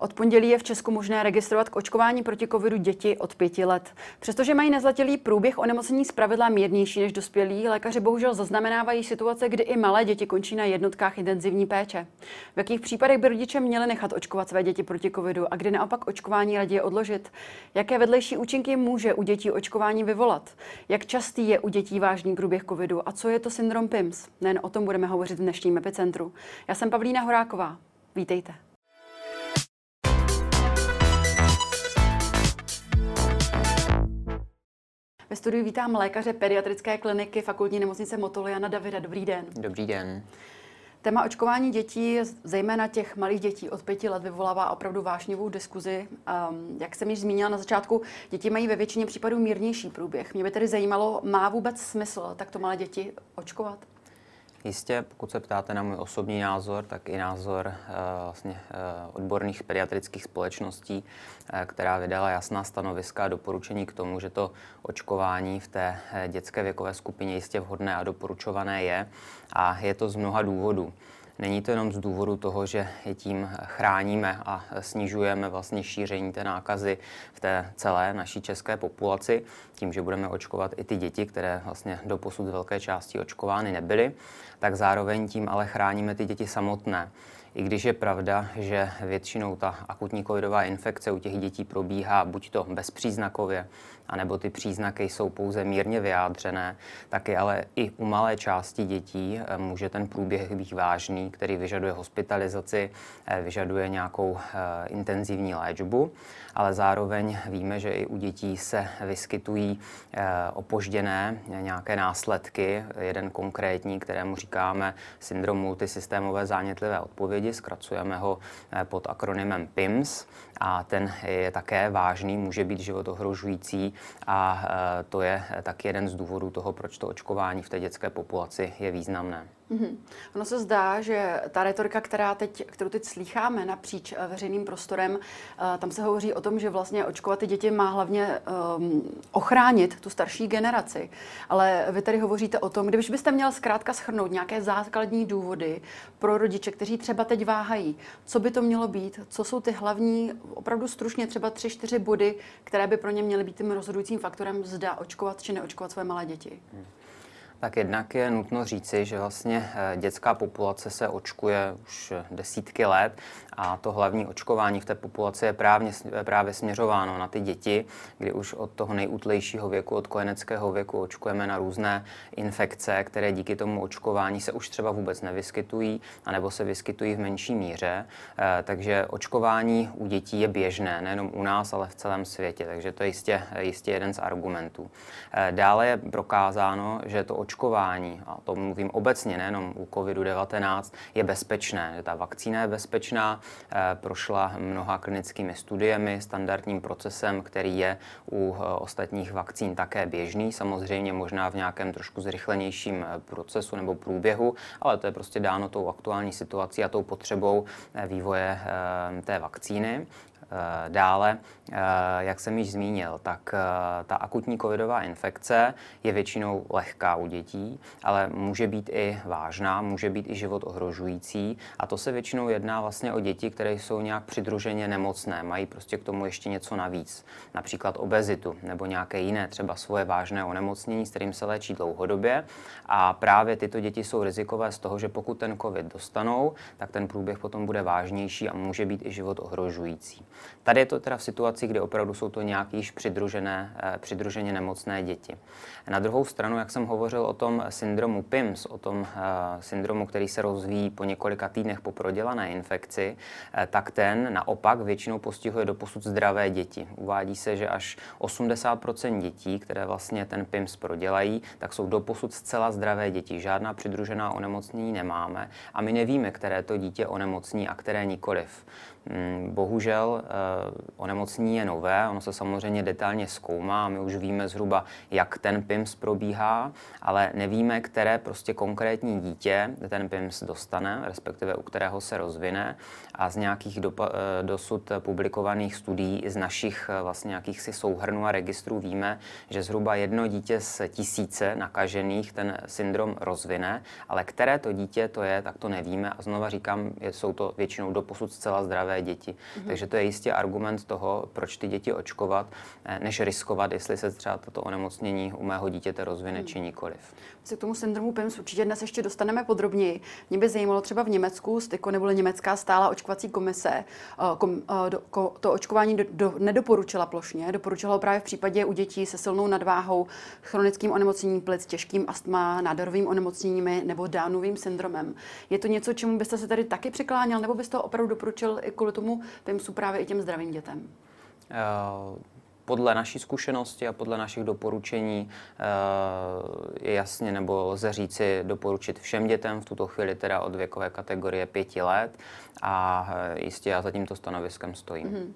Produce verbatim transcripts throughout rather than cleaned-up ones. Od pondělí je v Česku možné registrovat k očkování proti covidu děti od pěti let. Přestože mají nezletilí průběh onemocnění zpravidla mírnější než dospělí, lékaři bohužel zaznamenávají situace, kdy i malé děti končí na jednotkách intenzivní péče. V jakých případech by rodiče měli nechat očkovat své děti proti covidu a kdy naopak očkování raději odložit? Jaké vedlejší účinky může u dětí očkování vyvolat? Jak častý je u dětí vážný průběh covidu a co je to syndrom P I M S? Nejen o tom budeme hovořit v dnešním epicentru. Já jsem Pavlína Horáková. Vítejte. Ve studiu vítám lékaře pediatrické kliniky Fakultní nemocnice Motol Jana Davida. Dobrý den. Dobrý den. Téma očkování dětí, zejména těch malých dětí od pěti let, vyvolává opravdu vášnivou diskuzi. Jak jsem již zmínila na začátku, děti mají ve většině případů mírnější průběh. Mě by tedy zajímalo, má vůbec smysl takto malé děti očkovat? Jistě, pokud se ptáte na můj osobní názor, tak i názor uh, vlastně, uh, odborných pediatrických společností, uh, která vydala jasná stanoviska a doporučení k tomu, že to očkování v té dětské věkové skupině jistě vhodné a doporučované je. A je to z mnoha důvodů. Není to jenom z důvodu toho, že tím chráníme a snižujeme vlastně šíření té nákazy v té celé naší české populaci, tím, že budeme očkovat i ty děti, které vlastně doposud z velké části očkovány nebyly, tak zároveň tím ale chráníme ty děti samotné. I když je pravda, že většinou ta akutní covidová infekce u těch dětí probíhá buď to bezpříznakově, anebo ty příznaky jsou pouze mírně vyjádřené, taky ale i u malé části dětí může ten průběh být vážný, který vyžaduje hospitalizaci, vyžaduje nějakou intenzivní léčbu, ale zároveň víme, že i u dětí se vyskytují opožděné nějaké následky, jeden konkrétní, kterému říkáme syndrom multisystémové zánětlivé odpovědi, zkracujeme ho pod akronymem P I M S a ten je také vážný, může být životohrožující a to je taky jeden z důvodů toho, proč to očkování v té dětské populaci je významné. Mm-hmm. Ono se zdá, že ta retorika, která teď, kterou teď slýcháme napříč veřejným prostorem, tam se hovoří o tom, že vlastně očkovat ty děti má hlavně um, ochránit tu starší generaci. Ale vy tady hovoříte o tom, když byste měl zkrátka shrnout nějaké základní důvody pro rodiče, kteří třeba teď váhají, co by to mělo být, co jsou ty hlavní, opravdu stručně třeba tři, čtyři body, které by pro ně měly být tím rozhodujícím faktorem, zda očkovat či neočkovat své malé děti. Mm. Tak jednak je nutno říci, že vlastně dětská populace se očkuje už desítky let a to hlavní očkování v té populaci je právě, právě směřováno na ty děti, kdy už od toho nejútlejšího věku, od kojeneckého věku očkujeme na různé infekce, které díky tomu očkování se už třeba vůbec nevyskytují, anebo se vyskytují v menší míře. Takže očkování u dětí je běžné, nejenom u nás, ale v celém světě, takže to je jistě, jistě jeden z argumentů. Dále je prokázáno, že to očkování Očkování, a to mluvím obecně, nejenom u covidu devatenáct, je bezpečné, že ta vakcína je bezpečná, prošla mnoha klinickými studiemi, standardním procesem, který je u ostatních vakcín také běžný, samozřejmě možná v nějakém trošku zrychlenějším procesu nebo průběhu, ale to je prostě dáno tou aktuální situací a tou potřebou vývoje té vakcíny. Dále, jak jsem již zmínil, tak ta akutní covidová infekce je většinou lehká u dětí, ale může být i vážná, může být i život ohrožující a to se většinou jedná vlastně o děti, které jsou nějak přidruženě nemocné, mají prostě k tomu ještě něco navíc, například obezitu nebo nějaké jiné třeba svoje vážné onemocnění, s kterým se léčí dlouhodobě a právě tyto děti jsou rizikové z toho, že pokud ten covid dostanou, tak ten průběh potom bude vážnější a může být i život ohrožující. Tady je to teda v situaci, kdy opravdu jsou to nějak již přidružené, přidruženě nemocné děti. Na druhou stranu, jak jsem hovořil o tom syndromu P I M S, o tom syndromu, který se rozvíjí po několika týdnech po prodělané infekci, tak ten naopak většinou postihuje doposud zdravé děti. Uvádí se, že až osmdesát procent dětí, které vlastně ten P I M S prodělají, tak jsou doposud zcela zdravé děti. Žádná přidružená onemocnění nemáme a my nevíme, které to dítě onemocní a které nikoliv. Bohužel onemocnění je nové, ono se samozřejmě detailně zkoumá, my už víme zhruba, jak ten P I M S probíhá, ale nevíme, které prostě konkrétní dítě ten P I M S dostane, respektive u kterého se rozvine a z nějakých dopa- dosud publikovaných studií, z našich vlastně nějakých si souhrnů a registrů víme, že zhruba jedno dítě z tisíce nakažených ten syndrom rozvine, ale které to dítě to je, tak to nevíme a znova říkám, jsou to většinou doposud zcela zdravé zdravé děti. Mm-hmm. Takže to je jistě argument toho, proč ty děti očkovat, než riskovat, jestli se třeba toto onemocnění u mého dítěte rozvine, mm-hmm. či nikoliv. Se k tomu syndromu P I M S určitě dnes ještě dostaneme podrobněji. Mě by zajímalo třeba v Německu, Stiko nebo německá stála očkovací komise, kom, do, ko, to očkování do, do, nedoporučila plošně, doporučila ho právě v případě u dětí se silnou nadváhou, chronickým onemocněním plic, těžkým astma, nádorovým onemocněními nebo Downovým syndromem. Je to něco, čemu byste se tady taky přikláněl, nebo byste ho opravdu doporučil i kvůli tomu P I M S právě i těm zdravým dětem? Uh... Podle naší zkušenosti a podle našich doporučení je jasně, nebo lze říci, doporučit všem dětem, v tuto chvíli teda od věkové kategorie pěti let, a jistě já za tímto stanoviskem stojím. Mm-hmm.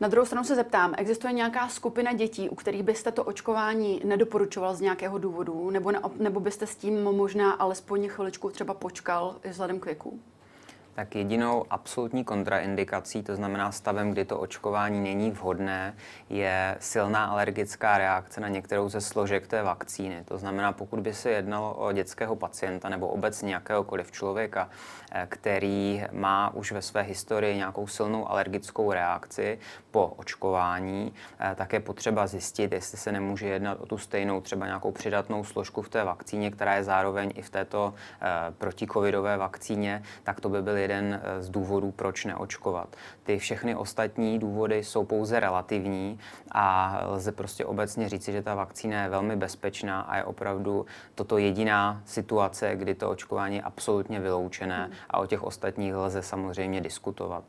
Na druhou stranu se zeptám, existuje nějaká skupina dětí, u kterých byste to očkování nedoporučoval z nějakého důvodu, nebo, na, nebo byste s tím možná alespoň chviličku třeba počkal vzhledem k věku? Tak jedinou absolutní kontraindikací, to znamená stavem, kdy to očkování není vhodné, je silná alergická reakce na některou ze složek té vakcíny. To znamená, pokud by se jednalo o dětského pacienta nebo obecně jakéhokoliv člověka, který má už ve své historii nějakou silnou alergickou reakci po očkování, tak je potřeba zjistit, jestli se nemůže jednat o tu stejnou třeba nějakou přidatnou složku v té vakcíně, která je zároveň i v této protikovidové vakcíně, tak to by byl jeden z důvodů, proč neočkovat. Ty všechny ostatní důvody jsou pouze relativní a lze prostě obecně říci, že ta vakcína je velmi bezpečná a je opravdu toto jediná situace, kdy to očkování je absolutně vyloučené, a o těch ostatních lze samozřejmě diskutovat.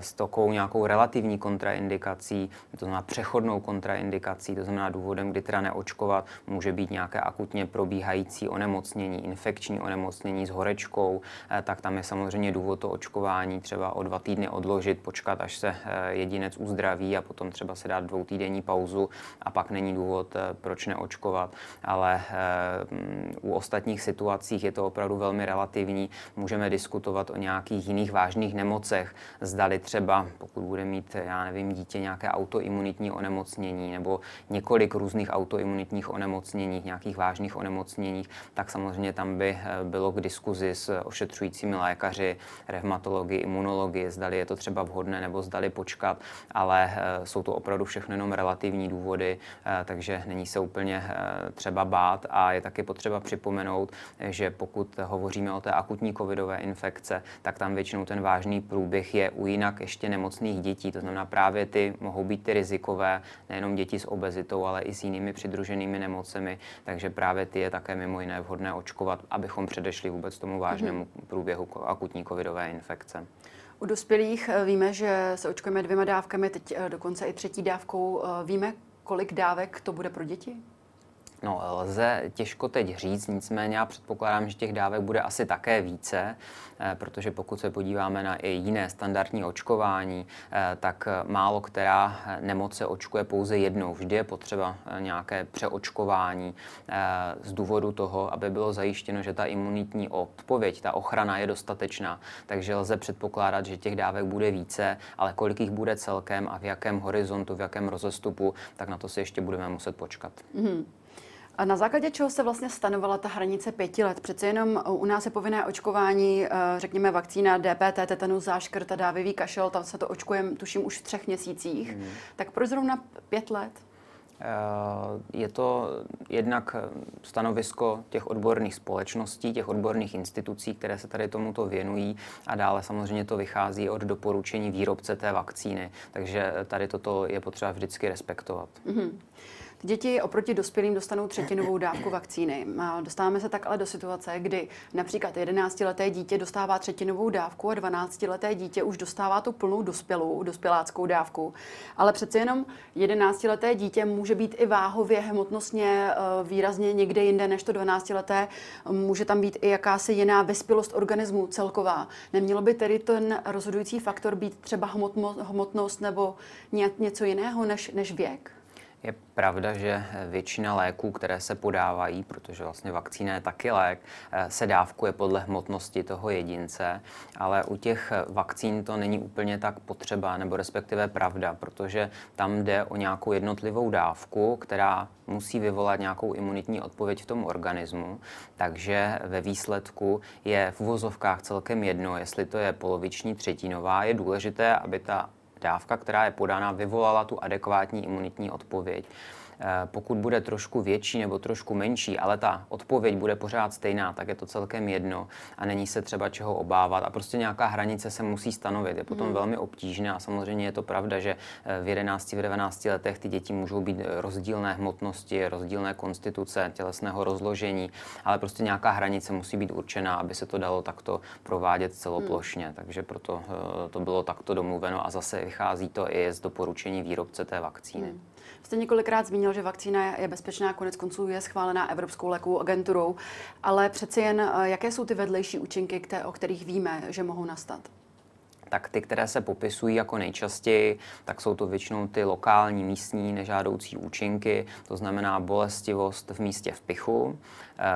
S takovou nějakou relativní kontraindikací, to znamená přechodnou kontraindikací, to znamená důvodem, kdy teda neočkovat, může být nějaké akutně probíhající onemocnění, infekční onemocnění s horečkou, tak tam je samozřejmě důvod to očkování třeba o dva týdny odložit, počkat, až se jedinec uzdraví, a potom třeba se dát dvoutýdenní pauzu, a pak není důvod, proč neočkovat. Ale u ostatních situacích je to opravdu velmi relativní. Můžeme diskutovat o nějakých jiných vážných nemocech. Zdali třeba, pokud bude mít, já nevím, dítě nějaké autoimunitní onemocnění nebo několik různých autoimunitních onemocnění, nějakých vážných onemocněních, tak samozřejmě tam by bylo k diskuzi s ošetřujícími lékaři, revmatology, imunology, zdali je to třeba vhodné nebo zdali počkat, ale jsou to opravdu všechno jenom relativní důvody, takže není se úplně třeba bát. A je taky potřeba připomenout, že pokud hovoříme o té akutní covidové infekce, tak tam většinou ten vážný průběh je u jinak ještě nemocných dětí, to znamená právě ty mohou být ty rizikové, nejenom děti s obezitou, ale i s jinými přidruženými nemocemi, takže právě ty je také mimo jiné vhodné očkovat, abychom předešli vůbec tomu vážnému průběhu akutní covidové infekce. U dospělých víme, že se očkujeme dvěma dávkami, teď dokonce i třetí dávkou. Víme, kolik dávek to bude pro děti? No, lze těžko teď říct, nicméně já předpokládám, že těch dávek bude asi také více, protože pokud se podíváme na i jiné standardní očkování, tak málo která nemoc se očkuje pouze jednou. Vždy je potřeba nějaké přeočkování z důvodu toho, aby bylo zajištěno, že ta imunitní odpověď, ta ochrana je dostatečná. Takže lze předpokládat, že těch dávek bude více, ale kolik jich bude celkem a v jakém horizontu, v jakém rozestupu, tak na to si ještě budeme muset počkat. Mm-hmm. A na základě čeho se vlastně stanovala ta hranice pěti let? Přece jenom u nás je povinné očkování, řekněme vakcína D P T, tetanus, záškrt a dávivý kašel, tam se to očkujeme tuším už v třech měsících. Mm. Tak proč zrovna pět let? Je to jednak stanovisko těch odborných společností, těch odborných institucí, které se tady tomuto věnují, a dále samozřejmě to vychází od doporučení výrobce té vakcíny. Takže tady toto je potřeba vždycky respektovat. Mm-hmm. Děti oproti dospělým dostanou třetinovou dávku vakcíny. Dostáváme se tak ale do situace, kdy například jedenáctileté dítě dostává třetinovou dávku a dvanáctileté dítě už dostává tu plnou dospělou, dospěláckou dávku. Ale přece jenom jedenáctileté dítě může být i váhově, hmotnostně výrazně někde jinde než to dvanáctileté. Může tam být i jakási jiná vyspělost organismu celková. Nemělo by tedy ten rozhodující faktor být třeba hmotnost nebo něco jiného než, než věk? Je pravda, že většina léků, které se podávají, protože vlastně vakcína je taky lék, se dávkuje podle hmotnosti toho jedince, ale u těch vakcín to není úplně tak potřeba, nebo respektive pravda, protože tam jde o nějakou jednotlivou dávku, která musí vyvolat nějakou imunitní odpověď v tom organismu, takže ve výsledku je v uvozovkách celkem jedno, jestli to je poloviční, třetinová, je důležité, aby ta dávka, která je podána, vyvolala tu adekvátní imunitní odpověď. Pokud bude trošku větší nebo trošku menší, ale ta odpověď bude pořád stejná, tak je to celkem jedno a není se třeba čeho obávat. A prostě nějaká hranice se musí stanovit. Je potom hmm. velmi obtížná a samozřejmě je to pravda, že v jedenácti, v devatenácti letech ty děti můžou být rozdílné hmotnosti, rozdílné konstituce, tělesného rozložení, ale prostě nějaká hranice musí být určená, aby se to dalo takto provádět celoplošně. Hmm. Takže proto to bylo takto domluveno a zase vychází to i z doporučení výrobce té vakcíny. Hmm. Jste několikrát zmínil, že vakcína je bezpečná, konec konců je schválená Evropskou lékovou agenturou, ale přeci jen jaké jsou ty vedlejší účinky, které, o kterých víme, že mohou nastat? Tak ty, které se popisují jako nejčastěji, tak jsou to většinou ty lokální, místní nežádoucí účinky, to znamená bolestivost v místě vpichu,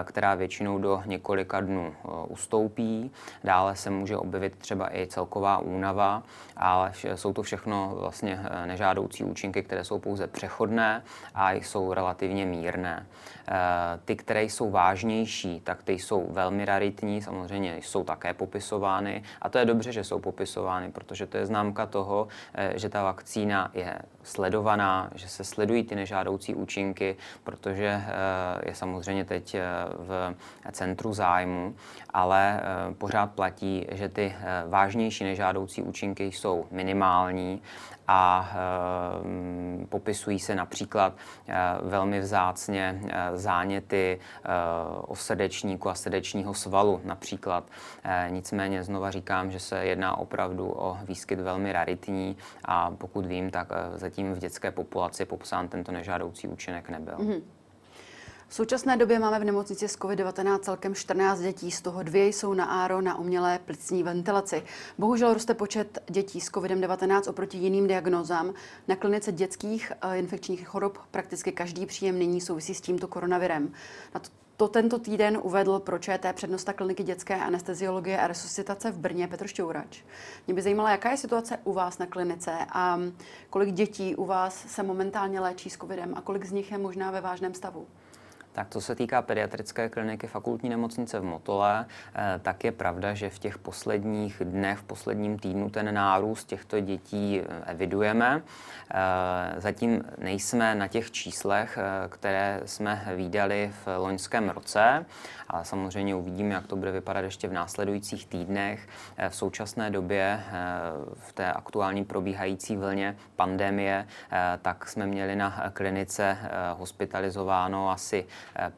která většinou do několika dnů ustoupí. Dále se může objevit třeba i celková únava, ale jsou to všechno vlastně nežádoucí účinky, které jsou pouze přechodné a jsou relativně mírné. Ty, které jsou vážnější, tak ty jsou velmi raritní, samozřejmě jsou také popisovány a to je dobře, že jsou popisovány, protože to je známka toho, že ta vakcína je sledovaná, že se sledují ty nežádoucí účinky, protože je samozřejmě teď v centru zájmu, ale pořád platí, že ty vážnější nežádoucí účinky jsou minimální a popisují se například velmi vzácně záněty o srdečníku a srdečního svalu například. Nicméně znova říkám, že se jedná opravdu o výskyt velmi raritní a pokud vím, tak zatím v dětské populaci popsán tento nežádoucí účinek nebyl. Mm-hmm. V současné době máme v nemocnici s COVID devatenáct celkem čtrnáct dětí, z toho dvě jsou na á er o na umělé plicní ventilaci. Bohužel roste počet dětí s COVID devatenáct oproti jiným diagnózám. Na klinice dětských infekčních chorob prakticky každý příjem nyní souvisí s tímto koronavirem. Na to, to tento týden uvedl pro ČT přednosta kliniky dětské anesteziologie a resuscitace v Brně Petr Šťourač. Mě by zajímala, jaká je situace u vás na klinice a kolik dětí u vás se momentálně léčí s covidem a kolik z nich je možná ve vážném stavu. Tak co se týká pediatrické kliniky Fakultní nemocnice v Motole, tak je pravda, že v těch posledních dnech, v posledním týdnu ten nárůst těchto dětí evidujeme. Zatím nejsme na těch číslech, které jsme viděli v loňském roce, ale samozřejmě uvidíme, jak to bude vypadat ještě v následujících týdnech. V současné době, v té aktuální probíhající vlně pandemie, tak jsme měli na klinice hospitalizováno asi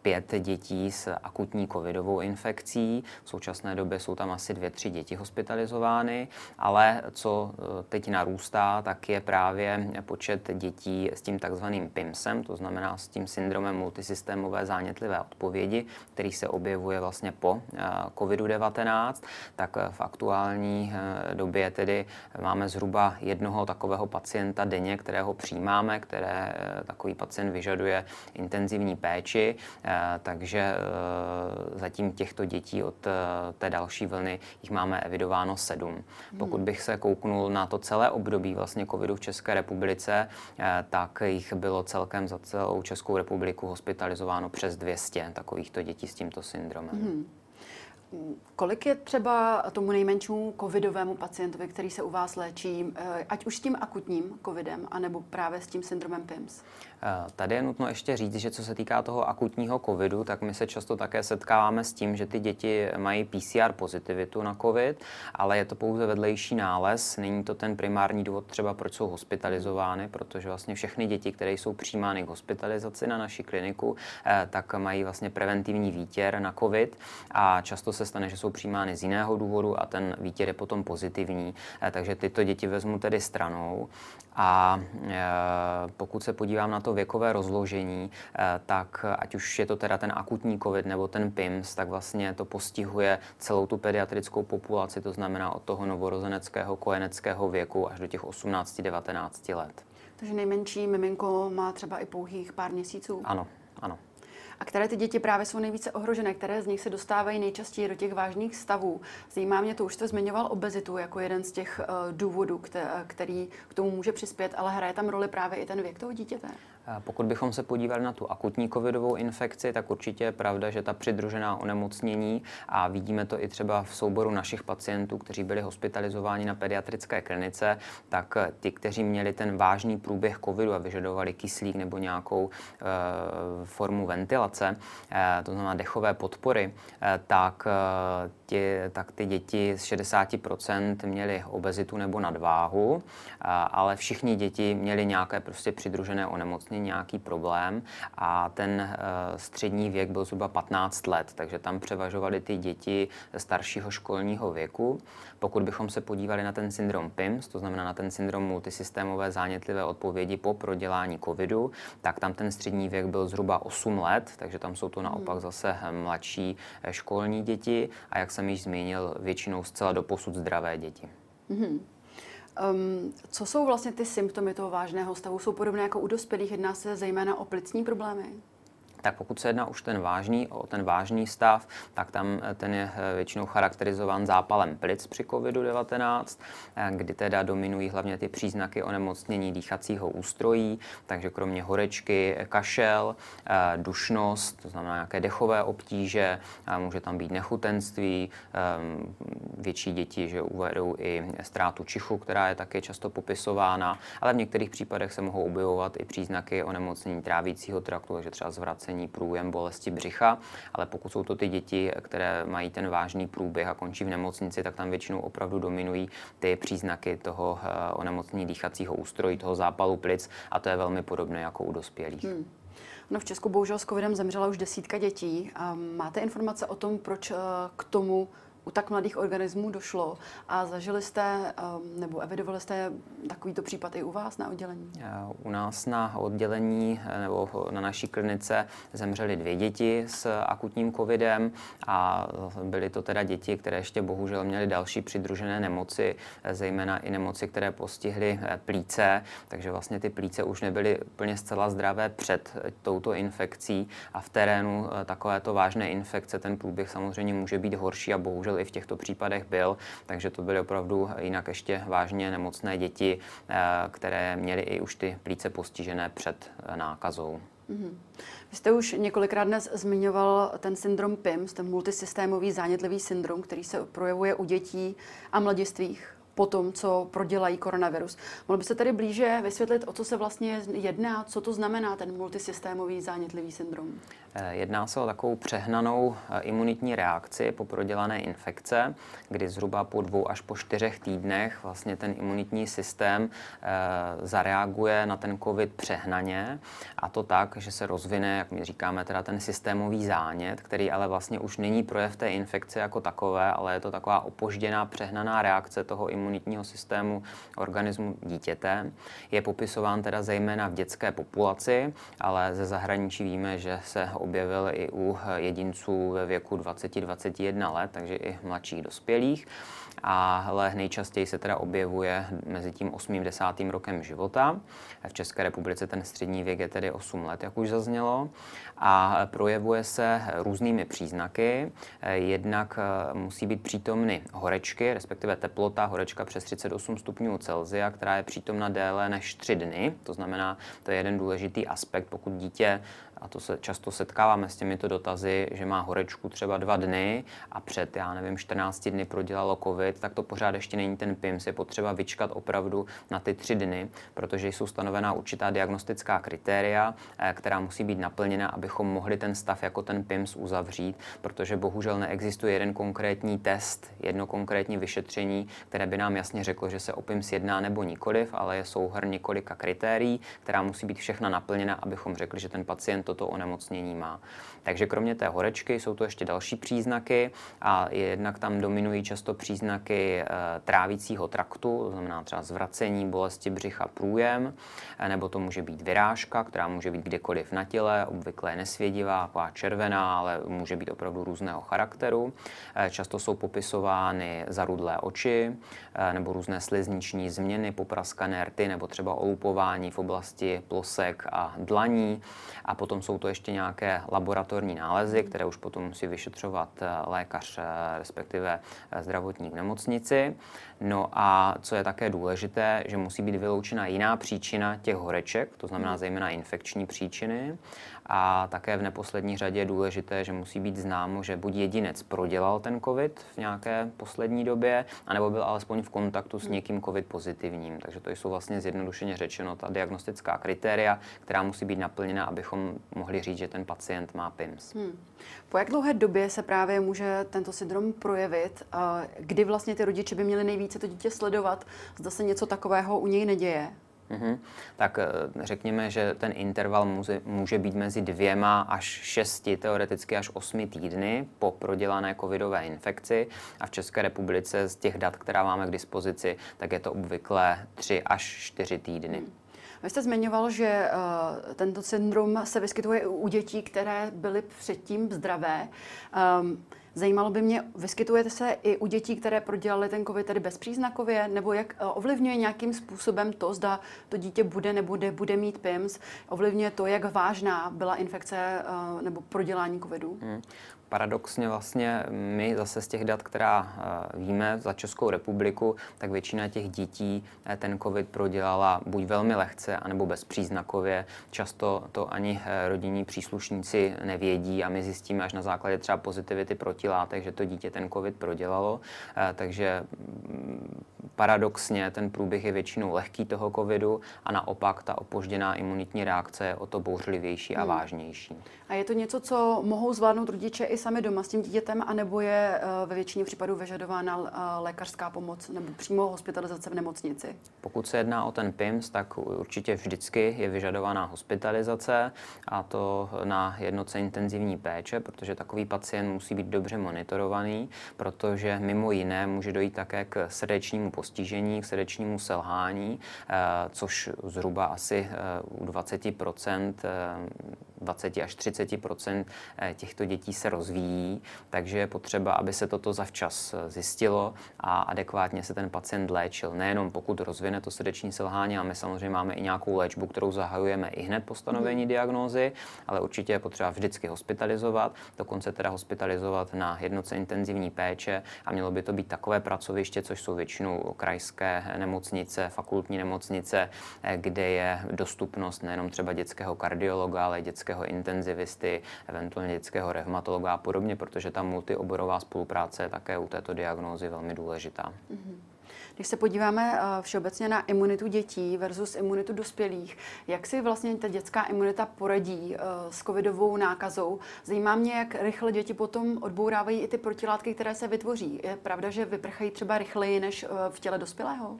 pět dětí s akutní covidovou infekcí. V současné době jsou tam asi dvě, tři děti hospitalizovány, ale co teď narůstá, tak je právě počet dětí s tím takzvaným PIMSem, to znamená s tím syndromem multisystémové zánětlivé odpovědi, který se objevuje vlastně po covidu devatenáct. Tak v aktuální době tedy máme zhruba jednoho takového pacienta denně, kterého přijímáme, které takový pacient vyžaduje intenzivní péči. Takže zatím těchto dětí od té další vlny jich máme evidováno sedm. Pokud bych se kouknul na to celé období vlastně covidu v České republice, tak jich bylo celkem za celou Českou republiku hospitalizováno přes dvě stě takovýchto dětí s tímto syndromem. Hmm. Kolik je třeba tomu nejmenšímu covidovému pacientovi, který se u vás léčí, ať už tím akutním covidem, anebo právě s tím syndromem PIMS? Tady je nutno ještě říct, že co se týká toho akutního covidu, tak my se často také setkáváme s tím, že ty děti mají P C R pozitivitu na covid, ale je to pouze vedlejší nález. Není to ten primární důvod třeba, proč jsou hospitalizovány, protože vlastně všechny děti, které jsou přijímány k hospitalizaci na naši kliniku, tak mají vlastně preventivní výtěr na covid a často se stane, že jsou přijímány z jiného důvodu a ten výtěr je potom pozitivní. Takže tyto děti vezmu tedy stranou. A pokud se podívám na to věkové rozložení, tak ať už je to teda ten akutní covid nebo ten PIMS, tak vlastně to postihuje celou tu pediatrickou populaci, to znamená od toho novorozeneckého, kojeneckého věku až do těch osmnácti devatenácti let. Takže nejmenší miminko má třeba i pouhých pár měsíců? Ano, ano. A které ty děti právě jsou nejvíce ohrožené, které z nich se dostávají nejčastěji do těch vážných stavů? Zajímá mě to, už jste zmiňoval obezitu jako jeden z těch uh, důvodů, který k tomu může přispět, ale hraje tam roli právě i ten věk toho dítěte. Pokud bychom se podívali na tu akutní covidovou infekci, tak určitě je pravda, že ta přidružená onemocnění, a vidíme to i třeba v souboru našich pacientů, kteří byli hospitalizováni na pediatrické klinice, tak ty, kteří měli ten vážný průběh covidu a vyžadovali kyslík nebo nějakou e, formu ventilace, e, to znamená dechové podpory, e, tak, e, ti, tak ty děti z šedesát procent měly obezitu nebo nadváhu, e, ale všichni děti měly nějaké prostě přidružené onemocnění, nějaký problém, a ten střední věk byl zhruba patnáct let, takže tam převažovaly ty děti staršího školního věku. Pokud bychom se podívali na ten syndrom PIMS, to znamená na ten syndrom multisystémové zánětlivé odpovědi po prodělání covidu, tak tam ten střední věk byl zhruba osm let, takže tam jsou to naopak zase mladší školní děti a jak jsem již zmínil, většinou zcela doposud zdravé děti. Mm-hmm. Um, co jsou vlastně ty symptomy toho vážného stavu? Jsou podobné jako u dospělých? Jedná se zejména o plicní problémy? Tak pokud se jedná už ten vážný, o ten vážný stav, tak tam ten je většinou charakterizován zápalem plic při covidu devatenáct, kdy teda dominují hlavně ty příznaky onemocnění dýchacího ústrojí, takže kromě horečky kašel, dušnost, to znamená nějaké dechové obtíže, může tam být nechutenství, větší děti, že uvedou i ztrátu čichu, která je také často popisována, ale v některých případech se mohou objevovat i příznaky onemocnění trávicího traktu, takže třeba zvracení, průjem, bolesti břicha, ale pokud jsou to ty děti, které mají ten vážný průběh a končí v nemocnici, tak tam většinou opravdu dominují ty příznaky toho onemocnění dýchacího ústrojí, toho zápalu plic, a to je velmi podobné jako u dospělých. Hmm. No, v Česku bohužel s covidem zemřela už desítka dětí. A máte informace o tom, proč k tomu u tak mladých organismů došlo, a zažili jste nebo evidovali jste takovýto případ i u vás na oddělení? U nás na oddělení nebo na naší klinice zemřely dvě děti s akutním covidem, a byly to teda děti, které ještě bohužel měly další přidružené nemoci, zejména i nemoci, které postihly plíce, takže vlastně ty plíce už nebyly úplně zcela zdravé před touto infekcí, a v terénu takovéto vážné infekce ten průběh samozřejmě může být horší a bohužel i v těchto případech byl, takže to byly opravdu jinak ještě vážně nemocné děti, které měly i už ty plíce postižené před nákazou. Mm-hmm. Vy jste už několikrát dnes zmiňoval ten syndrom PIMS, ten multisystémový zánětlivý syndrom, který se projevuje u dětí a mladistvých po tom, co prodělají koronavirus. Mohl byste tady blíže vysvětlit, o co se vlastně jedná, co to znamená ten multisystémový zánětlivý syndrom? Jedná se o takovou přehnanou imunitní reakci po prodělané infekce, kdy zhruba po dvou až po čtyřech týdnech vlastně ten imunitní systém zareaguje na ten covid přehnaně, a to tak, že se rozvine, jak my říkáme, teda ten systémový zánět, který ale vlastně už není projev té infekce jako takové, ale je to taková opožděná přehnaná reakce toho imunitního imunitního systému organismu dítěte. Je popisován teda zejména v dětské populaci, ale ze zahraničí víme, že se objevil i u jedinců ve věku dvacet až dvacet jedna let, takže i mladších dospělých. Ale nejčastěji se teda objevuje mezi tím osmým a desátým rokem života. V České republice ten střední věk je tedy osm let, jak už zaznělo. A projevuje se různými příznaky. Jednak musí být přítomny horečky, respektive teplota, horečka přes třicet osm stupňů Celsia, která je přítomna déle než tři dny. To znamená, to je jeden důležitý aspekt, pokud dítě, a to se často setkáváme s těmito dotazy, že má horečku třeba dva dny a před, já nevím, čtrnácti dny prodělalo covid, tak to pořád ještě není ten PIMS. Je potřeba vyčkat opravdu na ty tři dny, protože jsou stanovená určitá diagnostická kritéria, která musí být naplněna, abychom mohli ten stav jako ten PIMS uzavřít, protože bohužel neexistuje jeden konkrétní test, jedno konkrétní vyšetření, které by nám jasně řeklo, že se o PIMS jedná nebo nikoliv, ale je souhrn několika kritérií, která musí být všechna naplněna, abychom řekli, že ten pacient toto onemocnění má. Takže kromě té horečky jsou to ještě další příznaky, a jednak tam dominují často příznaky e, trávicího traktu, to znamená třeba zvracení, bolesti břicha, průjem, e, nebo to může být vyrážka, která může být kdekoliv na těle, obvykle je nesvědivá, taková červená, ale může být opravdu různého charakteru. E, často jsou popisovány zarudlé oči, nebo různé slizniční změny, popraskané rty nebo třeba oupování v oblasti plosek a dlaní. A potom jsou to ještě nějaké laboratorní nálezy, které už potom musí vyšetřovat lékař, respektive zdravotník v nemocnici. No a co je také důležité, že musí být vyloučena jiná příčina těch horeček, to znamená zejména infekční příčiny. A také v neposlední řadě je důležité, že musí být známo, že buď jedinec prodělal ten covid v nějaké poslední době, anebo byl alespoň v kontaktu s někým covid pozitivním. Takže to jsou vlastně zjednodušeně řečeno ta diagnostická kritéria, která musí být naplněna, abychom mohli říct, že ten pacient má P I M S. Hmm. Po jak dlouhé době se právě může tento syndrom projevit? Kdy vlastně ty rodiče by měli nejvíce to dítě sledovat? Zda se něco takového u něj neděje? Mm-hmm. Tak řekněme, že ten interval může, může být mezi dvěma až šesti, teoreticky až osmi týdny po prodělané covidové infekci. A v České republice z těch dat, která máme k dispozici, tak je to obvykle tři až čtyři týdny. Mm. Vy jste zmiňoval, že uh, tento syndrom se vyskytuje u dětí, které byly předtím zdravé. Um, Zajímalo by mě, vyskytujete se i u dětí, které prodělaly ten covid tedy bezpříznakově, nebo jak ovlivňuje nějakým způsobem to, zda to dítě bude nebo bude mít P I M S, ovlivňuje to, jak vážná byla infekce nebo prodělání covidu? Hmm. Paradoxně vlastně my zase z těch dat, která víme za Českou republiku, tak většina těch dětí ten covid prodělala buď velmi lehce, anebo bezpříznakově. Často to ani rodinní příslušníci nevědí a my zjistíme až na základě třeba pozitivity protilátek, že to dítě ten covid prodělalo. Takže paradoxně ten průběh je většinou lehký toho covidu a naopak ta opožděná imunitní reakce je o to bouřlivější a hmm. vážnější. A je to něco, co mohou zvládnout rodiče i sami doma s tím dítětem, anebo je ve většině případů vyžadována lékařská pomoc nebo přímo hospitalizace v nemocnici? Pokud se jedná o ten P I M S, tak určitě vždycky je vyžadována hospitalizace, a to na jednotce intenzivní péče, protože takový pacient musí být dobře monitorovaný, protože mimo jiné může dojít také k srdečnímu postižení, k srdečnímu selhání, což zhruba asi u dvacet procent, dvacet až třicet procent těchto dětí se rozvíjí, takže je potřeba, aby se toto zavčas zjistilo a adekvátně se ten pacient léčil. Nejenom pokud rozvine to srdeční selhání, a my samozřejmě máme i nějakou léčbu, kterou zahajujeme i hned po stanovení diagnózy, ale určitě je potřeba vždycky hospitalizovat, dokonce teda hospitalizovat na jednotce intenzivní péče, a mělo by to být takové pracoviště, což jsou většinou krajské nemocnice, fakultní nemocnice, kde je dostupnost nejenom třeba dětského kardiologa, ale i dětského intenzivisty, eventuálně dětského revmatologa a podobně, protože ta multioborová spolupráce je také u této diagnózy velmi důležitá. Když se podíváme všeobecně na imunitu dětí versus imunitu dospělých, jak si vlastně ta dětská imunita poradí s covidovou nákazou? Zajímá mě, jak rychle děti potom odbourávají i ty protilátky, které se vytvoří. Je pravda, že vyprchají třeba rychleji než v těle dospělého?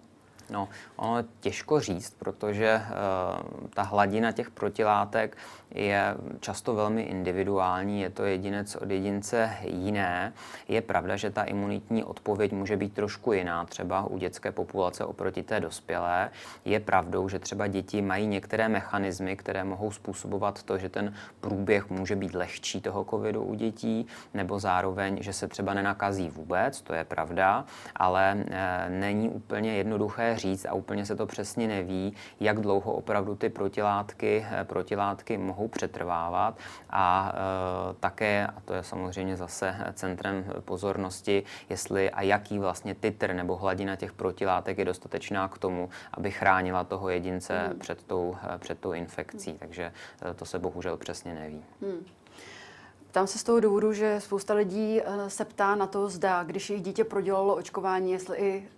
No, ono je těžko říct, protože uh, ta hladina těch protilátek je často velmi individuální, je to jedinec od jedince jiné. Je pravda, že ta imunitní odpověď může být trošku jiná, třeba u dětské populace oproti té dospělé. Je pravdou, že třeba děti mají některé mechanismy, které mohou způsobovat to, že ten průběh může být lehčí toho covidu u dětí, nebo zároveň, že se třeba nenakazí vůbec, to je pravda, ale uh, není úplně jednoduché říct a úplně se to přesně neví, jak dlouho opravdu ty protilátky, protilátky mohou přetrvávat. A e, také, a to je samozřejmě zase centrem pozornosti, jestli a jaký vlastně titr nebo hladina těch protilátek je dostatečná k tomu, aby chránila toho jedince hmm. před tou, před tou infekcí. Hmm. Takže to se bohužel přesně neví. Hmm. Tam se z toho důvodu, že spousta lidí se ptá na to, zda, když jejich dítě prodělalo očkování, jestli i,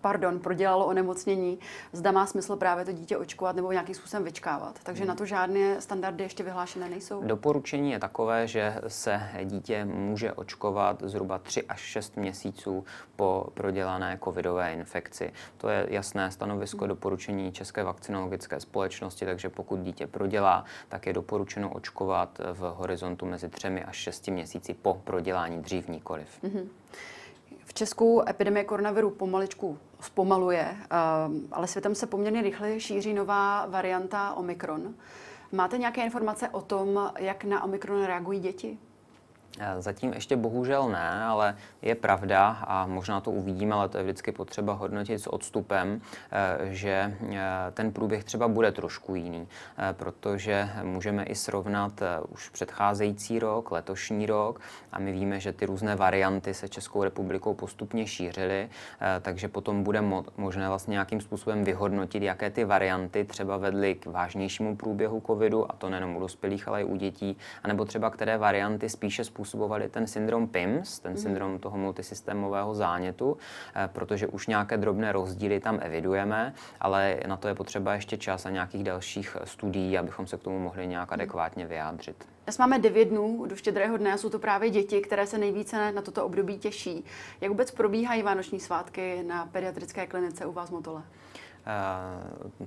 pardon, prodělalo onemocnění, zda má smysl právě to dítě očkovat nebo nějakým způsobem vyčkávat. Takže na to žádné standardy ještě vyhlášené nejsou. Doporučení je takové, že se dítě může očkovat zhruba tři až šest měsíců po prodělané covidové infekci. To je jasné stanovisko doporučení České vakcinologické společnosti, takže pokud dítě prodělá, tak je doporučeno očkovat v horizontu mezi třemi až šesti měsíci po prodělání, dřív nikoliv. Mm-hmm. V Česku epidemie koronaviru pomaličku zpomaluje, ale světem se poměrně rychle šíří nová varianta Omikron. Máte nějaké informace o tom, jak na Omikron reagují děti? Zatím ještě bohužel ne, ale je pravda a možná to uvidíme, ale to je vždycky potřeba hodnotit s odstupem, že ten průběh třeba bude trošku jiný, protože můžeme i srovnat už předcházející rok, letošní rok a my víme, že ty různé varianty se Českou republikou postupně šířily, takže potom bude možné vlastně nějakým způsobem vyhodnotit, jaké ty varianty třeba vedly k vážnějšímu průběhu covidu, a to nejenom u dospělých, ale i u dětí, anebo třeba které varianty spíše způsobují způsobovali ten syndrom PIMS, ten syndrom toho multisystémového zánětu, protože už nějaké drobné rozdíly tam evidujeme, ale na to je potřeba ještě čas a nějakých dalších studií, abychom se k tomu mohli nějak adekvátně vyjádřit. Dnes máme devět dnů do štědrého dne a jsou to právě děti, které se nejvíce na toto období těší. Jak vůbec probíhají vánoční svátky na pediatrické klinice u vás v Motole?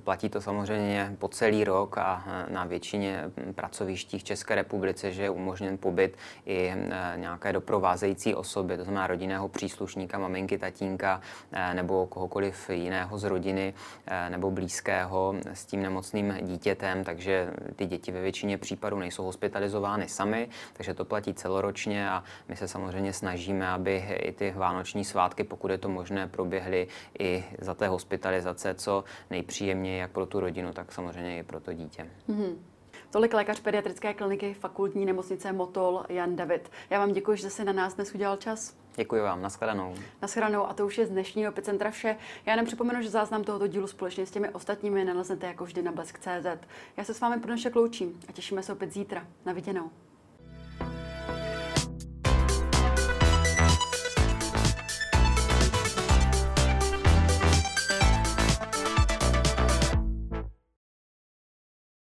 Platí to samozřejmě po celý rok a na většině pracoviští v České republice, že je umožněn pobyt i nějaké doprovázející osoby, to znamená rodinného příslušníka, maminky, tatínka nebo kohokoliv jiného z rodiny nebo blízkého s tím nemocným dítětem, takže ty děti ve většině případů nejsou hospitalizovány sami, takže to platí celoročně a my se samozřejmě snažíme, aby i ty vánoční svátky, pokud je to možné, proběhly i za té hospitalizace, co nejpříjemněji jak pro tu rodinu, tak samozřejmě i pro to dítě. Mm-hmm. Tolik lékař pediatrické kliniky Fakultní nemocnice Motol Jan David. Já vám děkuji, že jste na nás dnes udělal čas. Děkuji vám, nashledanou. Nashledanou a to už je z dnešního Epicentra vše. Já jenom připomenu, že záznam tohoto dílu společně s těmi ostatními naleznete jako vždy na blesk tečka cz. Já se s vámi pro dnešek loučím a těšíme se opět zítra. Na viděnou.